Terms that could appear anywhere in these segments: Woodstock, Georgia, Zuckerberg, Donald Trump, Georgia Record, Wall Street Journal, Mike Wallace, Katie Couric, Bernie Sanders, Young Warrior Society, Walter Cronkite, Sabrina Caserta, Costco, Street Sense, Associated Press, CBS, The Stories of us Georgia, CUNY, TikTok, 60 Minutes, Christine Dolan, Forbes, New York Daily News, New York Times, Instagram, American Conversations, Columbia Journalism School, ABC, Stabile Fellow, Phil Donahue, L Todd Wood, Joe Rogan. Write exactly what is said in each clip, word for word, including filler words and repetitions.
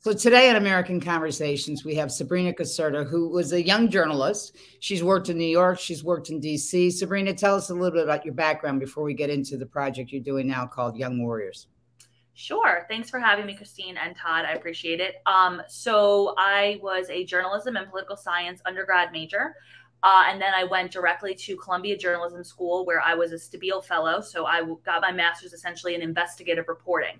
So today at American Conversations, we have Sabrina Caserta, who was a young journalist. She's worked in New York. She's worked in D C. Sabrina, tell us a little bit about your background before we get into the project you're doing now called Young Warriors. Sure. Thanks for having me, Christine and Todd. I appreciate it. Um, so I was a journalism and political science undergrad major. Uh, and then I went directly to Columbia Journalism School, where I was a Stabile Fellow. So I got my master's essentially in investigative reporting.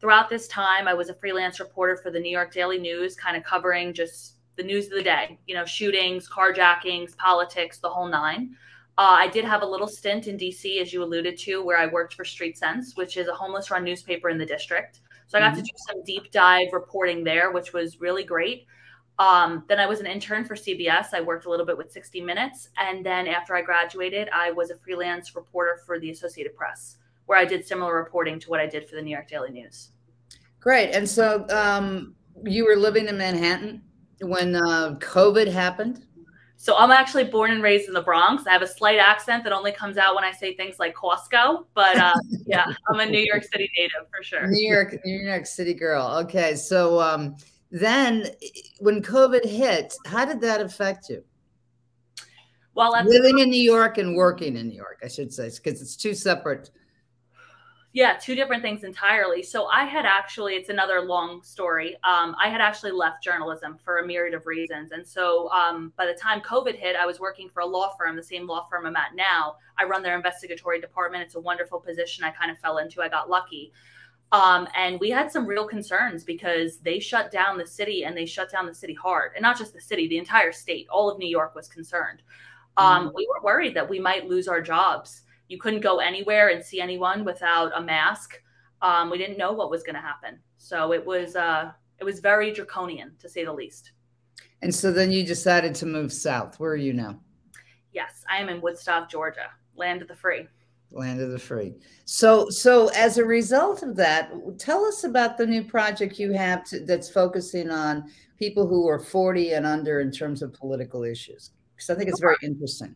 Throughout this time, I was a freelance reporter for the New York Daily News, kind of covering just the news of the day, you know, shootings, carjackings, politics, the whole nine. Uh, I did have a little stint in D C, as you alluded to, where I worked for Street Sense, which is a homeless-run newspaper in the district. So I got mm-hmm. to do some deep dive reporting there, which was really great. Um, then I was an intern for C B S. I worked a little bit with sixty minutes. And then after I graduated, I was a freelance reporter for the Associated Press, where I did similar reporting to what I did for the New York Daily News. Great. And so um, you were living in Manhattan when uh, COVID happened? So I'm actually born and raised in the Bronx. I have a slight accent that only comes out when I say things like Costco, but uh, yeah, I'm a New York City native for sure. New York, New York City girl. Okay. So um, then when COVID hit, how did that affect you? Well, at living the- in New York and working in New York, I should say, because it's two separate. Yeah, two different things entirely. So I had actually, it's another long story. Um, I had actually left journalism for a myriad of reasons. And so um, by the time COVID hit, I was working for a law firm, the same law firm I'm at now. I run their investigatory department. It's a wonderful position I kind of fell into. I got lucky. Um, and we had some real concerns because they shut down the city and they shut down the city hard. And not just the city, the entire state, all of New York was concerned. Um, mm-hmm. We were worried that we might lose our jobs. You couldn't go anywhere and see anyone without a mask. Um, we didn't know what was going to happen. So it was uh, it was very draconian, to say the least. And so then you decided to move south. Where are you now? Yes, I am in Woodstock, Georgia, land of the free. Land of the free. So so as a result of that, tell us about the new project you have to, that's focusing on people who are forty and under in terms of political issues, because I think it's very interesting.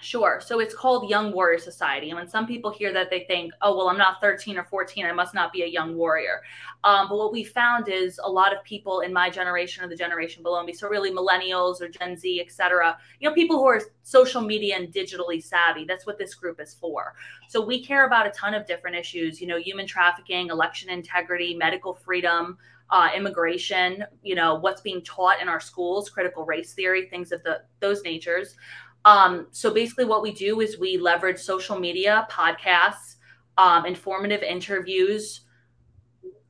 Sure. So it's called Young Warrior Society. And when some people hear that, they think, oh, well, I'm not thirteen or fourteen. I must not be a young warrior. Um, but what we found is a lot of people in my generation or the generation below me, so really millennials or Gen Z, et cetera, you know, people who are social media and digitally savvy. That's what this group is for. So we care about a ton of different issues, you know, human trafficking, election integrity, medical freedom, uh, immigration, you know, what's being taught in our schools, critical race theory, things of the, those natures. Um, so basically what we do is we leverage social media, podcasts, um, informative interviews,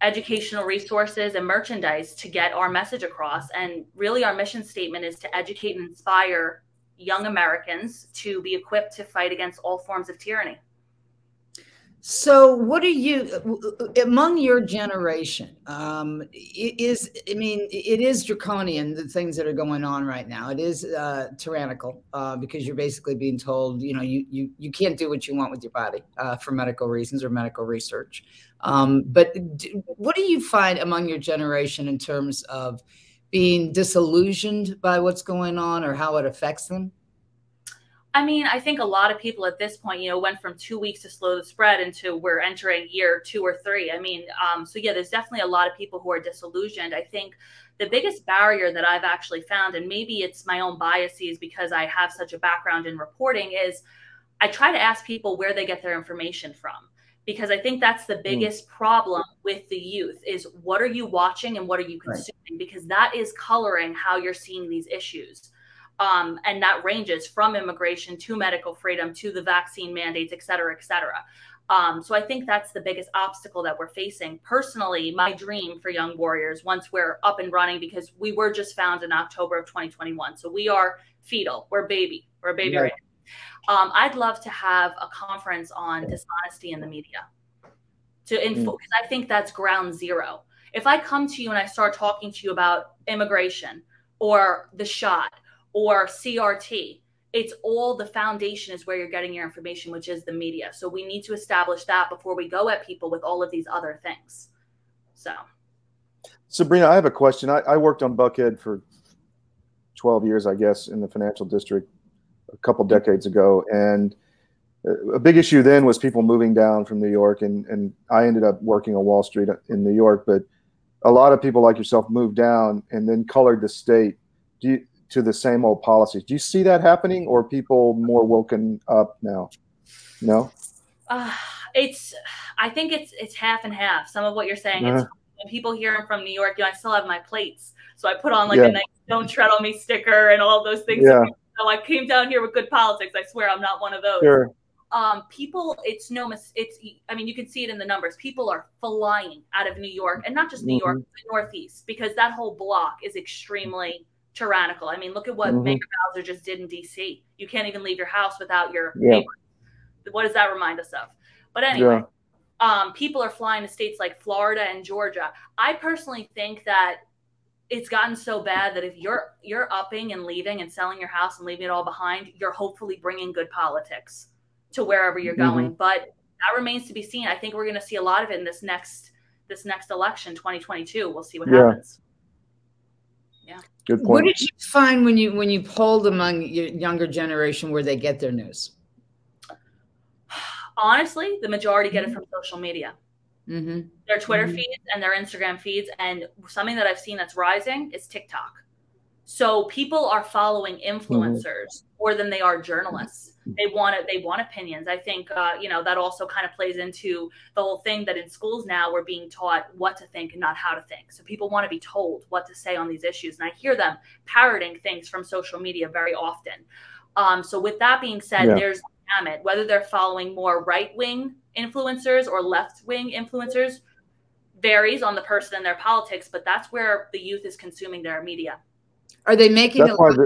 educational resources, and merchandise to get our message across. And really our mission statement is to educate and inspire young Americans to be equipped to fight against all forms of tyranny. So what are you, among your generation, um, it is, I mean, it is draconian, the things that are going on right now. It is uh, tyrannical uh, because you're basically being told, you know, you you you can't do what you want with your body uh, for medical reasons or medical research. Um, but do, what do you find among your generation in terms of being disillusioned by what's going on or how it affects them? I mean, I think a lot of people at this point, you know, went from two weeks to slow the spread into we're entering year two or three. I mean, um, so yeah, there's definitely a lot of people who are disillusioned. I think the biggest barrier that I've actually found, and maybe it's my own biases because I have such a background in reporting, is I try to ask people where they get their information from, because I think that's the biggest mm. problem with the youth is what are you watching and what are you consuming? Right. Because that is coloring how you're seeing these issues. Um, and that ranges from immigration to medical freedom to the vaccine mandates, et cetera, et cetera. Um, so I think that's the biggest obstacle that we're facing. Personally, my dream for Young Warriors, once we're up and running, because we were just founded in October of twenty twenty-one. So we are fetal. We're baby. We're a baby. Right. Right now. Um, I'd love to have a conference on dishonesty in the media to info, because mm. I think that's ground zero. If I come to you and I start talking to you about immigration or the shot, or C R T, it's all the foundation is where you're getting your information, which is the media. So we need to establish that before we go at people with all of these other things. So, Sabrina, I have a question. I, I worked on Buckhead for twelve years, I guess, in the financial district a couple decades ago. And a big issue then was people moving down from New York. And, and I ended up working on Wall Street in New York, but a lot of people like yourself moved down and then colored the state do you, to the same old policies. Do you see that happening, or are people more woken up now? No? Uh, it's, I think it's it's half and half. Some of what you're saying, uh-huh. it's, when people hear I'm from New York, you know, I still have my plates. So I put on like yeah. a nice "Don't Tread on Me" sticker and all those things. Yeah. So I came down here with good politics. I swear I'm not one of those. Sure. Um, people, it's no, mis- it's, I mean, you can see it in the numbers. People are flying out of New York, and not just New mm-hmm. York, the Northeast, because that whole block is extremely tyrannical. I mean, look at what mm-hmm. Mayor Bowser just did in D C. You can't even leave your house without your yeah. neighbor. What does that remind us of? But anyway, yeah. um, people are flying to states like Florida and Georgia. I personally think that it's gotten so bad that if you're, you're upping and leaving and selling your house and leaving it all behind, you're hopefully bringing good politics to wherever you're going, mm-hmm. but that remains to be seen. I think we're going to see a lot of it in this next, this next election, twenty twenty-two. We'll see what yeah. happens. Yeah. Good point. What did you find when you, when you polled among your younger generation, where they get their news? Honestly, the majority get it from social media, mm-hmm. their Twitter mm-hmm. feeds and their Instagram feeds. And something that I've seen that's rising is TikTok. So people are following influencers mm-hmm. more than they are journalists. They want it. They want opinions. I think, uh, you know, that also kind of plays into the whole thing that in schools now we're being taught what to think and not how to think. So people want to be told what to say on these issues. And I hear them parroting things from social media very often. Um, so with that being said, yeah. there's a gamut, whether they're following more right-wing influencers or left-wing influencers varies on the person and their politics, but that's where the youth is consuming their media. Are they making a lot?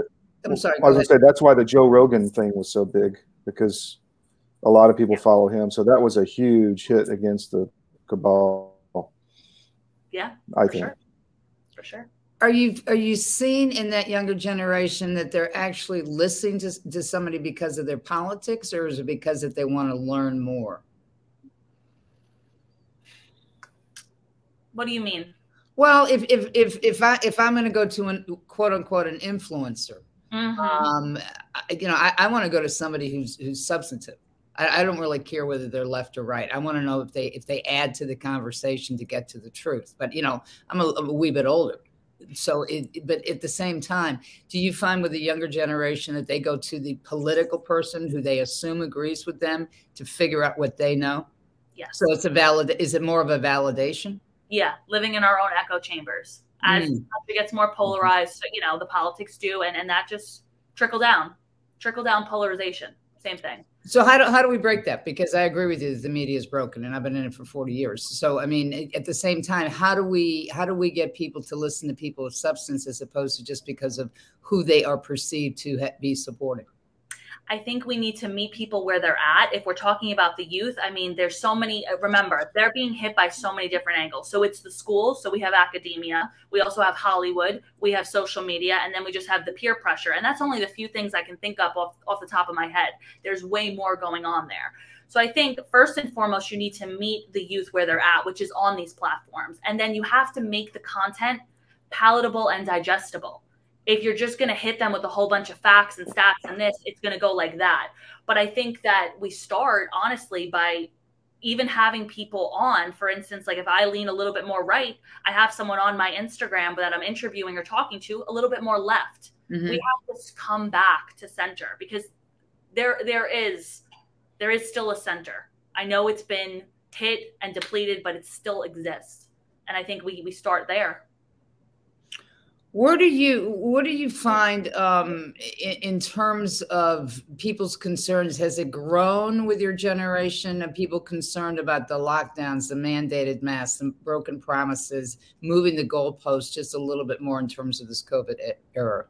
I'm sorry. I was going to say, that's why the Joe Rogan thing was so big, because a lot of people yeah. follow him. So that was a huge hit against the cabal. Yeah, I for think. Sure. For sure. Are you are you seeing in that younger generation that they're actually listening to, to somebody because of their politics, or is it because that they want to learn more? What do you mean? Well, if if if if I if I'm going to go to an quote unquote an influencer. Mm-hmm. Um, you know, I, I want to go to somebody who's who's substantive. I, I don't really care whether they're left or right. I want to know if they if they add to the conversation to get to the truth. But you know, I'm a, a wee bit older, so. It, but at the same time, do you find with the younger generation that they go to the political person who they assume agrees with them to figure out what they know? Yes. So it's a valid. Is it more of a validation? Yeah, living in our own echo chambers. As mm. it gets more polarized, you know, the politics do, and, and that just trickle down, trickle down polarization, same thing. So how do how do we break that? Because I agree with you, the media is broken, and I've been in it for forty years. So I mean, at the same time, how do we how do we get people to listen to people of substance as opposed to just because of who they are perceived to ha- be supporting? I think we need to meet people where they're at. If we're talking about the youth, I mean, there's so many, remember, they're being hit by so many different angles. So it's the school. So we have academia. We also have Hollywood. We have social media. And then we just have the peer pressure. And that's only the few things I can think up off, off the top of my head. There's way more going on there. So I think first and foremost, you need to meet the youth where they're at, which is on these platforms. And then you have to make the content palatable and digestible. If you're just going to hit them with a whole bunch of facts and stats and this, it's going to go like that. But I think that we start, honestly, by even having people on. For instance, like if I lean a little bit more right, I have someone on my Instagram that I'm interviewing or talking to a little bit more left. Mm-hmm. We have to come back to center, because there there is there is still a center. I know it's been hit and depleted, but it still exists. And I think we we start there. Where do you what do you find um, in, in terms of people's concerns? Has it grown with your generation of people concerned about the lockdowns, the mandated masks, the broken promises, moving the goalposts just a little bit more in terms of this COVID era?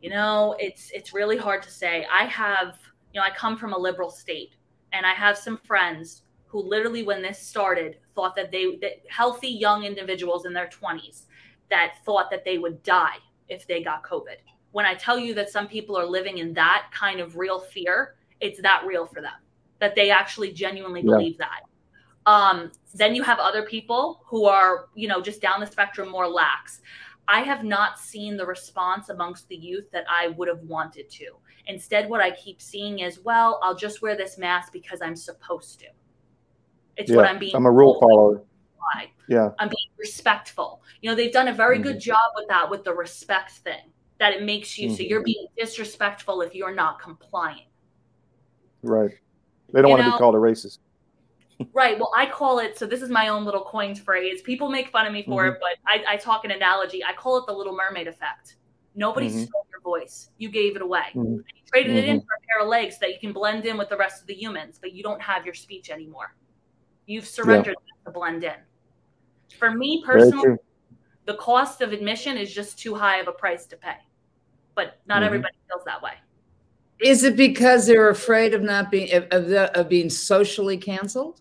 You know, it's it's really hard to say. I have, you know, I come from a liberal state, and I have some friends who literally, when this started, thought that they that healthy young individuals in their twenties that thought that they would die if they got COVID. When I tell you that some people are living in that kind of real fear, it's that real for them, that they actually genuinely yeah. believe that. Um, then you have other people who are, you know, just down the spectrum, more lax. I have not seen the response amongst the youth that I would have wanted to. Instead, what I keep seeing is, well, I'll just wear this mask because I'm supposed to. It's yeah, what I'm being I'm a rule follower. why. Yeah. I'm being respectful. You know, they've done a very mm-hmm. good job with that, with the respect thing that it makes you. Mm-hmm. So you're being disrespectful if you're not compliant. Right. They don't you want know, to be called a racist. Right. Well, I call it, so this is my own little coined phrase. People make fun of me for mm-hmm. it, but I, I talk an analogy. I call it the Little Mermaid effect. Nobody mm-hmm. stole your voice. You gave it away. Mm-hmm. And you traded mm-hmm. it in for a pair of legs so that you can blend in with the rest of the humans, but you don't have your speech anymore. You've surrendered yeah. to blend in. For me personally, the cost of admission is just too high of a price to pay. But not mm-hmm. everybody feels that way. Is it because they're afraid of not being of, of being socially canceled?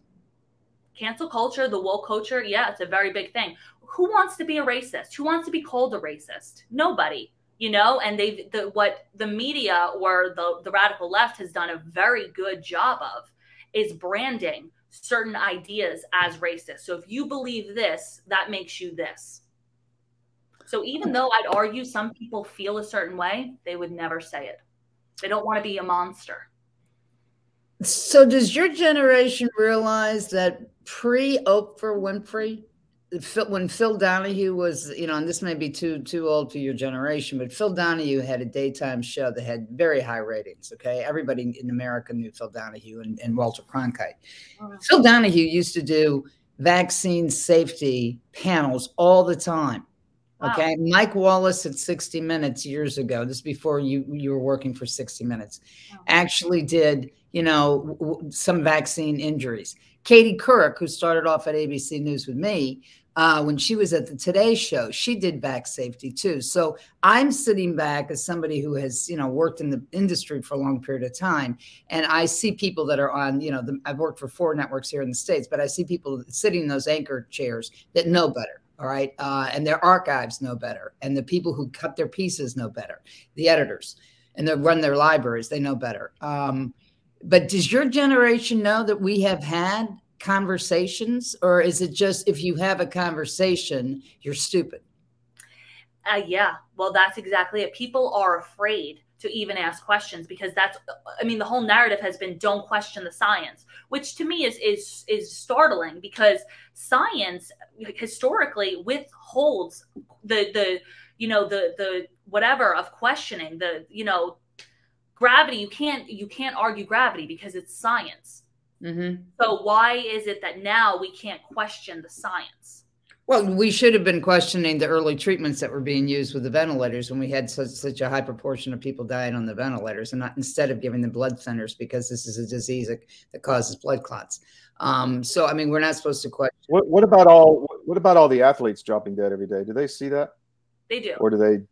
Cancel culture, the woke culture, yeah, it's a very big thing. Who wants to be a racist? Who wants to be called a racist? Nobody, you know. And they, the, what the media or the, the radical left has done a very good job of is branding certain ideas as racist. So if you believe this, that makes you this. So even though I'd argue some people feel a certain way, they would never say it. They don't want to be a monster. So does your generation realize that pre-Oprah Winfrey, when Phil Donahue was, you know, and this may be too too old for your generation, but Phil Donahue had a daytime show that had very high ratings, okay? Everybody in America knew Phil Donahue and, and Walter Cronkite. Oh. Phil Donahue used to do vaccine safety panels all the time. Okay, wow. Mike Wallace at sixty minutes years ago, this is before you, you were working for sixty minutes, wow. actually did, you know, w- some vaccine injuries. Katie Couric, who started off at A B C News with me, uh, when she was at the Today Show, she did vac safety too. So I'm sitting back as somebody who has, you know, worked in the industry for a long period of time. And I see people that are on, you know, the, I've worked for four networks here in the States, but I see people sitting in those anchor chairs that know better. All right. Uh, and their archives know better. And the people who cut their pieces know better. The editors and they run their libraries, they know better. Um, but does your generation know that we have had conversations, or is it just if you have a conversation, you're stupid? Uh, yeah, well, that's exactly it. People are afraid to even ask questions because that's, I mean, the whole narrative has been don't question the science, which to me is is is startling because science historically withholds the, the you know, the, the whatever of questioning the, you know, gravity. You can't, you can't argue gravity because it's science. Mm-hmm. So why is it that now we can't question the science? Well, we should have been questioning the early treatments that were being used with the ventilators when we had such, such a high proportion of people dying on the ventilators, and not instead of giving the blood thinners because this is a disease that, that causes blood clots. Um, so, I mean, we're not supposed to question. What, what about all? What about all the athletes dropping dead every day? Do they see that? They do. Or do they?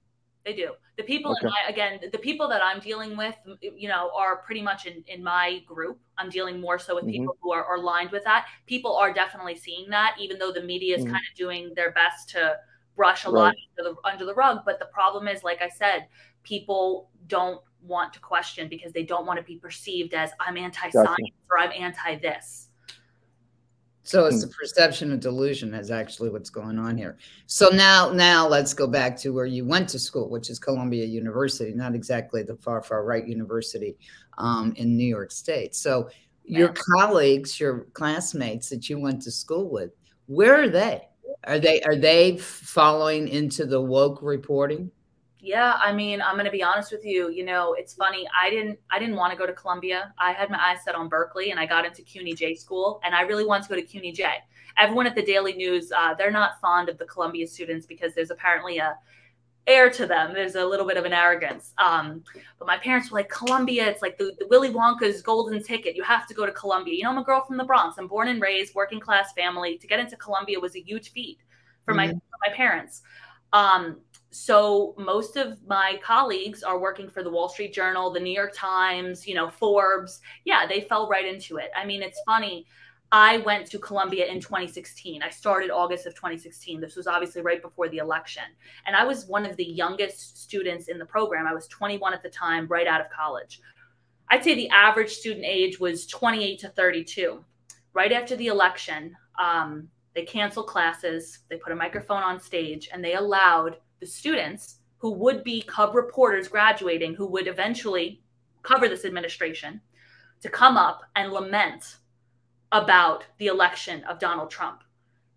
They do. The people okay. in my, again, the people that I'm dealing with, you know, are pretty much in, in my group. I'm dealing more so with mm-hmm. people who are, are aligned with that. People are definitely seeing that, even though the media is mm-hmm. kind of doing their best to brush a right. lot under the, under the rug. But the problem is, like I said, people don't want to question because they don't want to be perceived as I'm anti-science gotcha. or I'm anti-this. So it's the perception of delusion is actually what's going on here. So now, now let's go back to where you went to school, which is Columbia University, not exactly the far, far right university um, in New York State. So your colleagues, your classmates that you went to school with, where are they? Are they, are they following into the woke reporting? Yeah, I mean, I'm going to be honest with you. You know, it's funny. I didn't I didn't want to go to Columbia. I had my eyes set on Berkeley and I got into C U N Y J school. And I really wanted to go to C U N Y J. Everyone at the Daily News, uh, they're not fond of the Columbia students because there's apparently a air to them. There's a little bit of an arrogance. Um, but my parents were like, Columbia, it's like the, the Willy Wonka's golden ticket. You have to go to Columbia. You know, I'm a girl from the Bronx. I'm born and raised, working class family. To get into Columbia was a huge feat for mm-hmm. my for my parents. Um So most of my colleagues are working for the Wall Street Journal, the New York Times, you know, Forbes. Yeah, they fell right into it. I mean, it's funny. I went to Columbia in twenty sixteen. I started August of twenty sixteen. This was obviously right before the election. And I was one of the youngest students in the program. I was twenty-one at the time, right out of college. I'd say the average student age was twenty-eight to thirty-two. Right after the election, um, they canceled classes. They put a microphone on stage and they allowed the students who would be cub reporters graduating, who would eventually cover this administration, to come up and lament about the election of Donald Trump.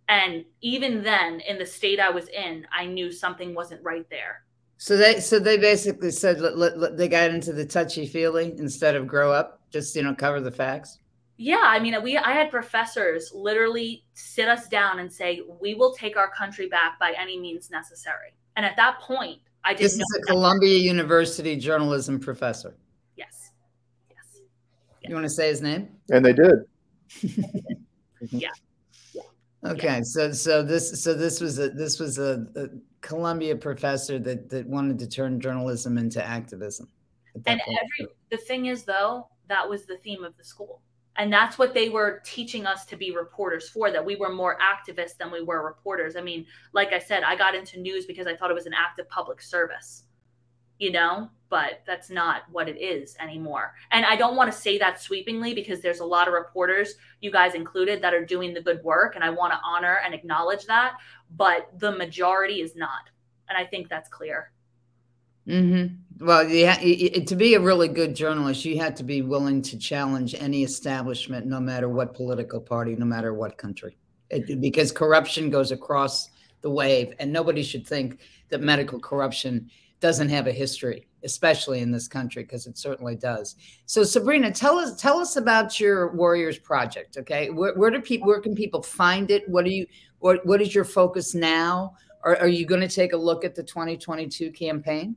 And even then, in the state I was in, I knew something wasn't right there. So they, so they basically said let, let, let, they got into the touchy feely instead of grow up, just, you know, cover the facts. Yeah, I mean, we I had professors literally sit us down and say, we will take our country back by any means necessary. And at that point, I didn't know. This is a Columbia University journalism professor. Yes. Yes. You want to say his name? And they did. Yeah. Yeah. Okay. Yeah. So so this so this was a this was a, a Columbia professor that that wanted to turn journalism into activism. And every the thing is, though, that was the theme of the school. And that's what they were teaching us to be reporters for, that we were more activists than we were reporters. I mean, like I said, I got into news because I thought it was an act of public service, you know, but that's not what it is anymore. And I don't want to say that sweepingly because there's a lot of reporters, you guys included, that are doing the good work. And I want to honor and acknowledge that. But the majority is not. And I think that's clear. Mm-hmm. Well, yeah, to be a really good journalist, you had to be willing to challenge any establishment, no matter what political party, no matter what country, it, because corruption goes across the wave. And nobody should think that medical corruption doesn't have a history, especially in this country, because it certainly does. So, Sabrina, tell us tell us about your Warriors Project. OK, where, where do people where can people find it? What do you what, what is your focus now? Are, are you going to take a look at the twenty twenty-two campaign?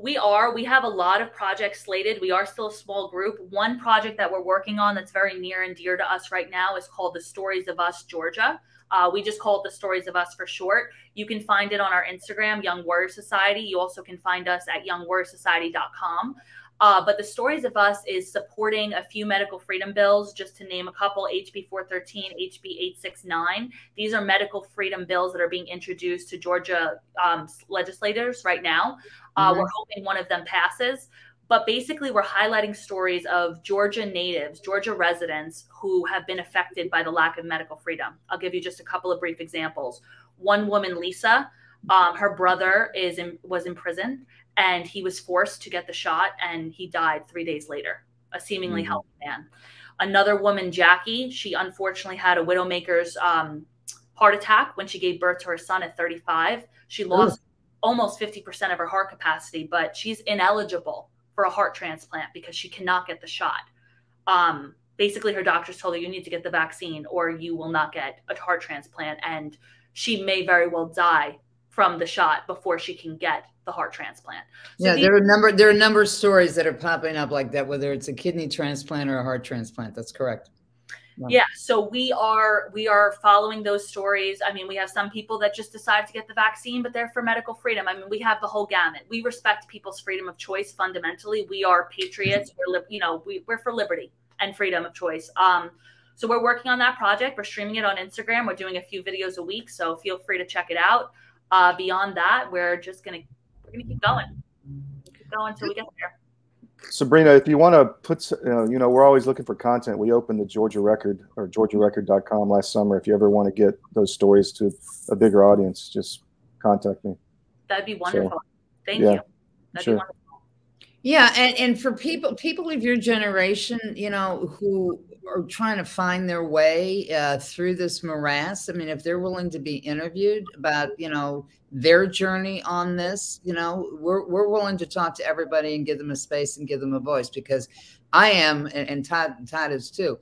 We are. We have a lot of projects slated. We are still a small group. One project that we're working on that's very near and dear to us right now is called The Stories of Us Georgia. Uh, we just call it The Stories of Us for short. You can find it on our Instagram, Young Warrior Society. You also can find us at young warrior society dot com. Uh, but The Stories of Us is supporting a few medical freedom bills, just to name a couple, H B four thirteen, H B eight sixty-nine. These are medical freedom bills that are being introduced to Georgia um, legislators right now. Uh, mm-hmm. We're hoping one of them passes. But basically, we're highlighting stories of Georgia natives, Georgia residents who have been affected by the lack of medical freedom. I'll give you just a couple of brief examples. One woman, Lisa, um, her brother is in, was in prison. And he was forced to get the shot, and he died three days later, a seemingly mm-hmm. healthy man. Another woman, Jackie, she unfortunately had a widowmaker's um, heart attack when she gave birth to her son at thirty-five. She lost Ooh. almost fifty percent of her heart capacity, but she's ineligible for a heart transplant because she cannot get the shot. Um, basically, her doctors told her, you need to get the vaccine or you will not get a heart transplant. And she may very well die from the shot before she can get the heart transplant. So yeah, these- there are a number there are a number of stories that are popping up like that, whether it's a kidney transplant or a heart transplant. That's correct. Wow. Yeah, so we are we are following those stories. I mean, we have some people that just decide to get the vaccine, but they're for medical freedom. I mean, we have the whole gamut. We respect people's freedom of choice fundamentally. We are patriots. We're li- you know we, we're for liberty and freedom of choice. Um, so we're working on that project. We're streaming it on Instagram. We're doing a few videos a week, so feel free to check it out. Uh, beyond that, we're just gonna we're gonna keep going, keep going until we get there. Sabrina, if you want to put, uh, you know, we're always looking for content. We opened the Georgia Record or georgia record dot com last summer. If you ever want to get those stories to a bigger audience, just contact me. That'd be wonderful. So, Thank yeah, you. That'd sure. be wonderful. Yeah, and, and for people people of your generation, you know, who are trying to find their way uh, through this morass, I mean, if they're willing to be interviewed about, you know, their journey on this, you know, we're we're willing to talk to everybody and give them a space and give them a voice, because I am, and, and Todd Todd is too,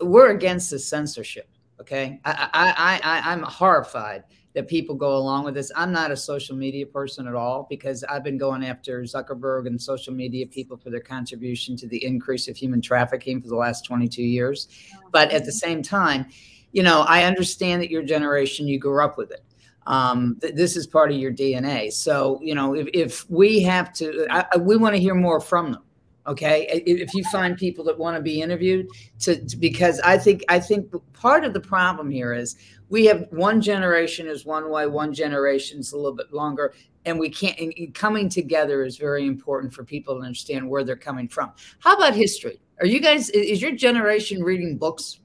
we're against the censorship, okay? I, I, I, I'm horrified that people go along with this. I'm not a social media person at all, because I've been going after Zuckerberg and social media people for their contribution to the increase of human trafficking for the last twenty-two years. But at the same time, you know, I understand that your generation, you grew up with it. Um, th- this is part of your D N A. So, you know, if, if we have to, I, I, we want to hear more from them. Okay, if you find people that want to be interviewed, to, to because I think I think part of the problem here is we have one generation is one way, one generation is a little bit longer, and we can't. And coming together is very important for people to understand where they're coming from. How about history? Are you guys? Is your generation reading books?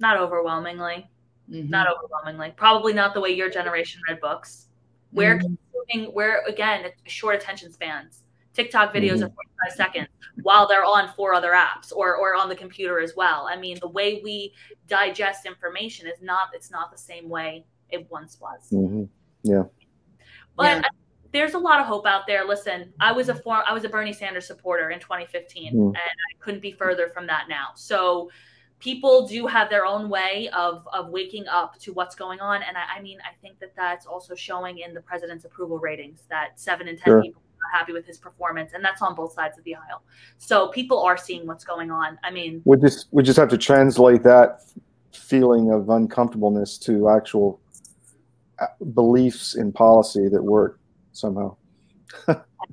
Not overwhelmingly. Mm-hmm. Not overwhelmingly. Probably not the way your generation read books. Where mm-hmm. consuming, where again, short attention spans. TikTok videos mm-hmm. are forty-five seconds while they're on four other apps or or on the computer as well. I mean, the way we digest information is not, it's not the same way it once was. Mm-hmm. Yeah. But yeah. I, there's a lot of hope out there. Listen, I was a form, I was a Bernie Sanders supporter in twenty fifteen mm-hmm. and I couldn't be further from that now. So people do have their own way of, of waking up to what's going on. And I, I mean, I think that that's also showing in the president's approval ratings, that seven in ten sure. people are happy with his performance. And that's on both sides of the aisle. So people are seeing what's going on. I mean, we just, we just have to translate that feeling of uncomfortableness to actual beliefs in policy that work somehow.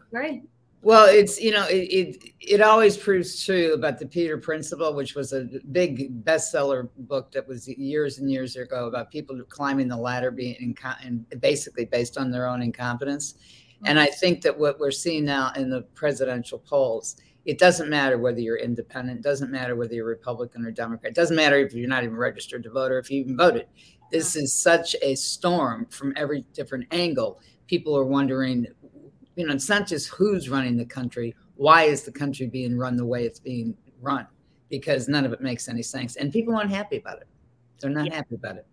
Great. Well, it's, you know, it, it it always proves true about the Peter Principle, which was a big bestseller book that was years and years ago about people climbing the ladder being inco- and basically based on their own incompetence. Mm-hmm. And I think that what we're seeing now in the presidential polls, it doesn't matter whether you're independent, doesn't matter whether you're Republican or Democrat, doesn't matter if you're not even registered to vote or if you even voted. This is such a storm from every different angle. People are wondering, you know, it's not just who's running the country. Why is the country being run the way it's being run? Because none of it makes any sense. And people aren't happy about it. They're not yeah. happy about it.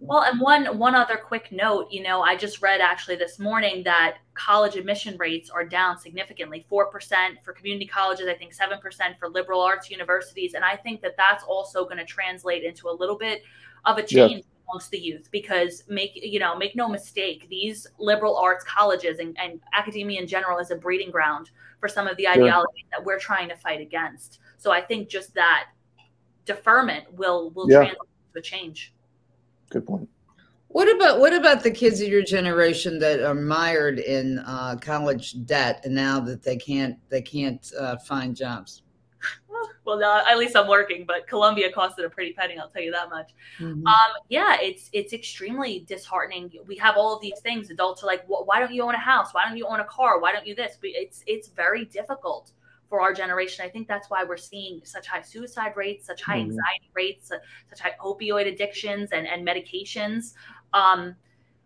Well, and one one other quick note, you know, I just read actually this morning that college admission rates are down significantly, four percent for community colleges, I think seven percent for liberal arts universities. And I think that that's also going to translate into a little bit of a change. Yeah. amongst the youth, because make, you know, make no mistake, these liberal arts colleges and, and academia in general is a breeding ground for some of the ideologies yeah. that we're trying to fight against. So I think just that deferment will, will yeah. translate to a change. Good point. What about, what about the kids of your generation that are mired in uh, college debt and now that they can't, they can't uh, find jobs? Well, no, at least I'm working, but Columbia costed a pretty penny, I'll tell you that much. Mm-hmm. Um, yeah, it's it's extremely disheartening. We have all of these things. Adults are like, well, why don't you own a house? Why don't you own a car? Why don't you this? But it's it's very difficult for our generation. I think that's why we're seeing such high suicide rates, such high mm-hmm. anxiety rates, such high opioid addictions and, and medications. Um,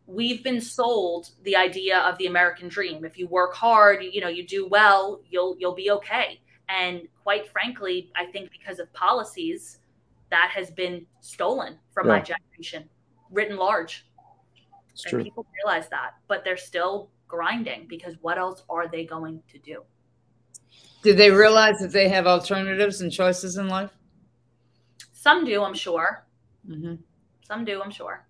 we've been sold the idea of the American dream. If you work hard, you, you know, you do well, you'll you'll be okay. And quite frankly, I think because of policies, that has been stolen from yeah. my generation, written large. It's and true. People realize that, but they're still grinding because what else are they going to do? Do they realize that they have alternatives and choices in life? Some do, I'm sure. Mm-hmm. Some do, I'm sure.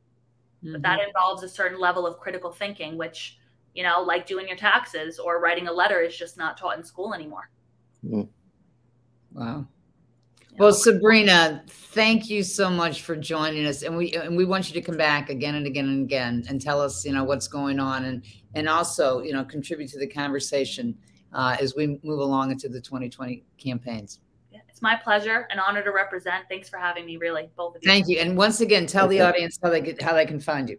Mm-hmm. But that involves a certain level of critical thinking, which, you know, like doing your taxes or writing a letter is just not taught in school anymore. Wow. Well, Sabrina, thank you so much for joining us, and we and we want you to come back again and again and again and tell us, you know, what's going on, and and also, you know, contribute to the conversation uh, as we move along into the twenty twenty campaigns. Yeah, it's my pleasure, an honor to represent. Thanks for having me, really, both of you. Thank you, and once again, tell okay. the audience how they get how they can find you.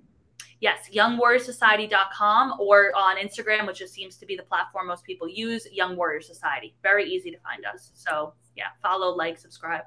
Yes, young warrior society dot com or on Instagram, which just seems to be the platform most people use, Young Warrior Society. Very easy to find us. So, yeah, follow, like, subscribe.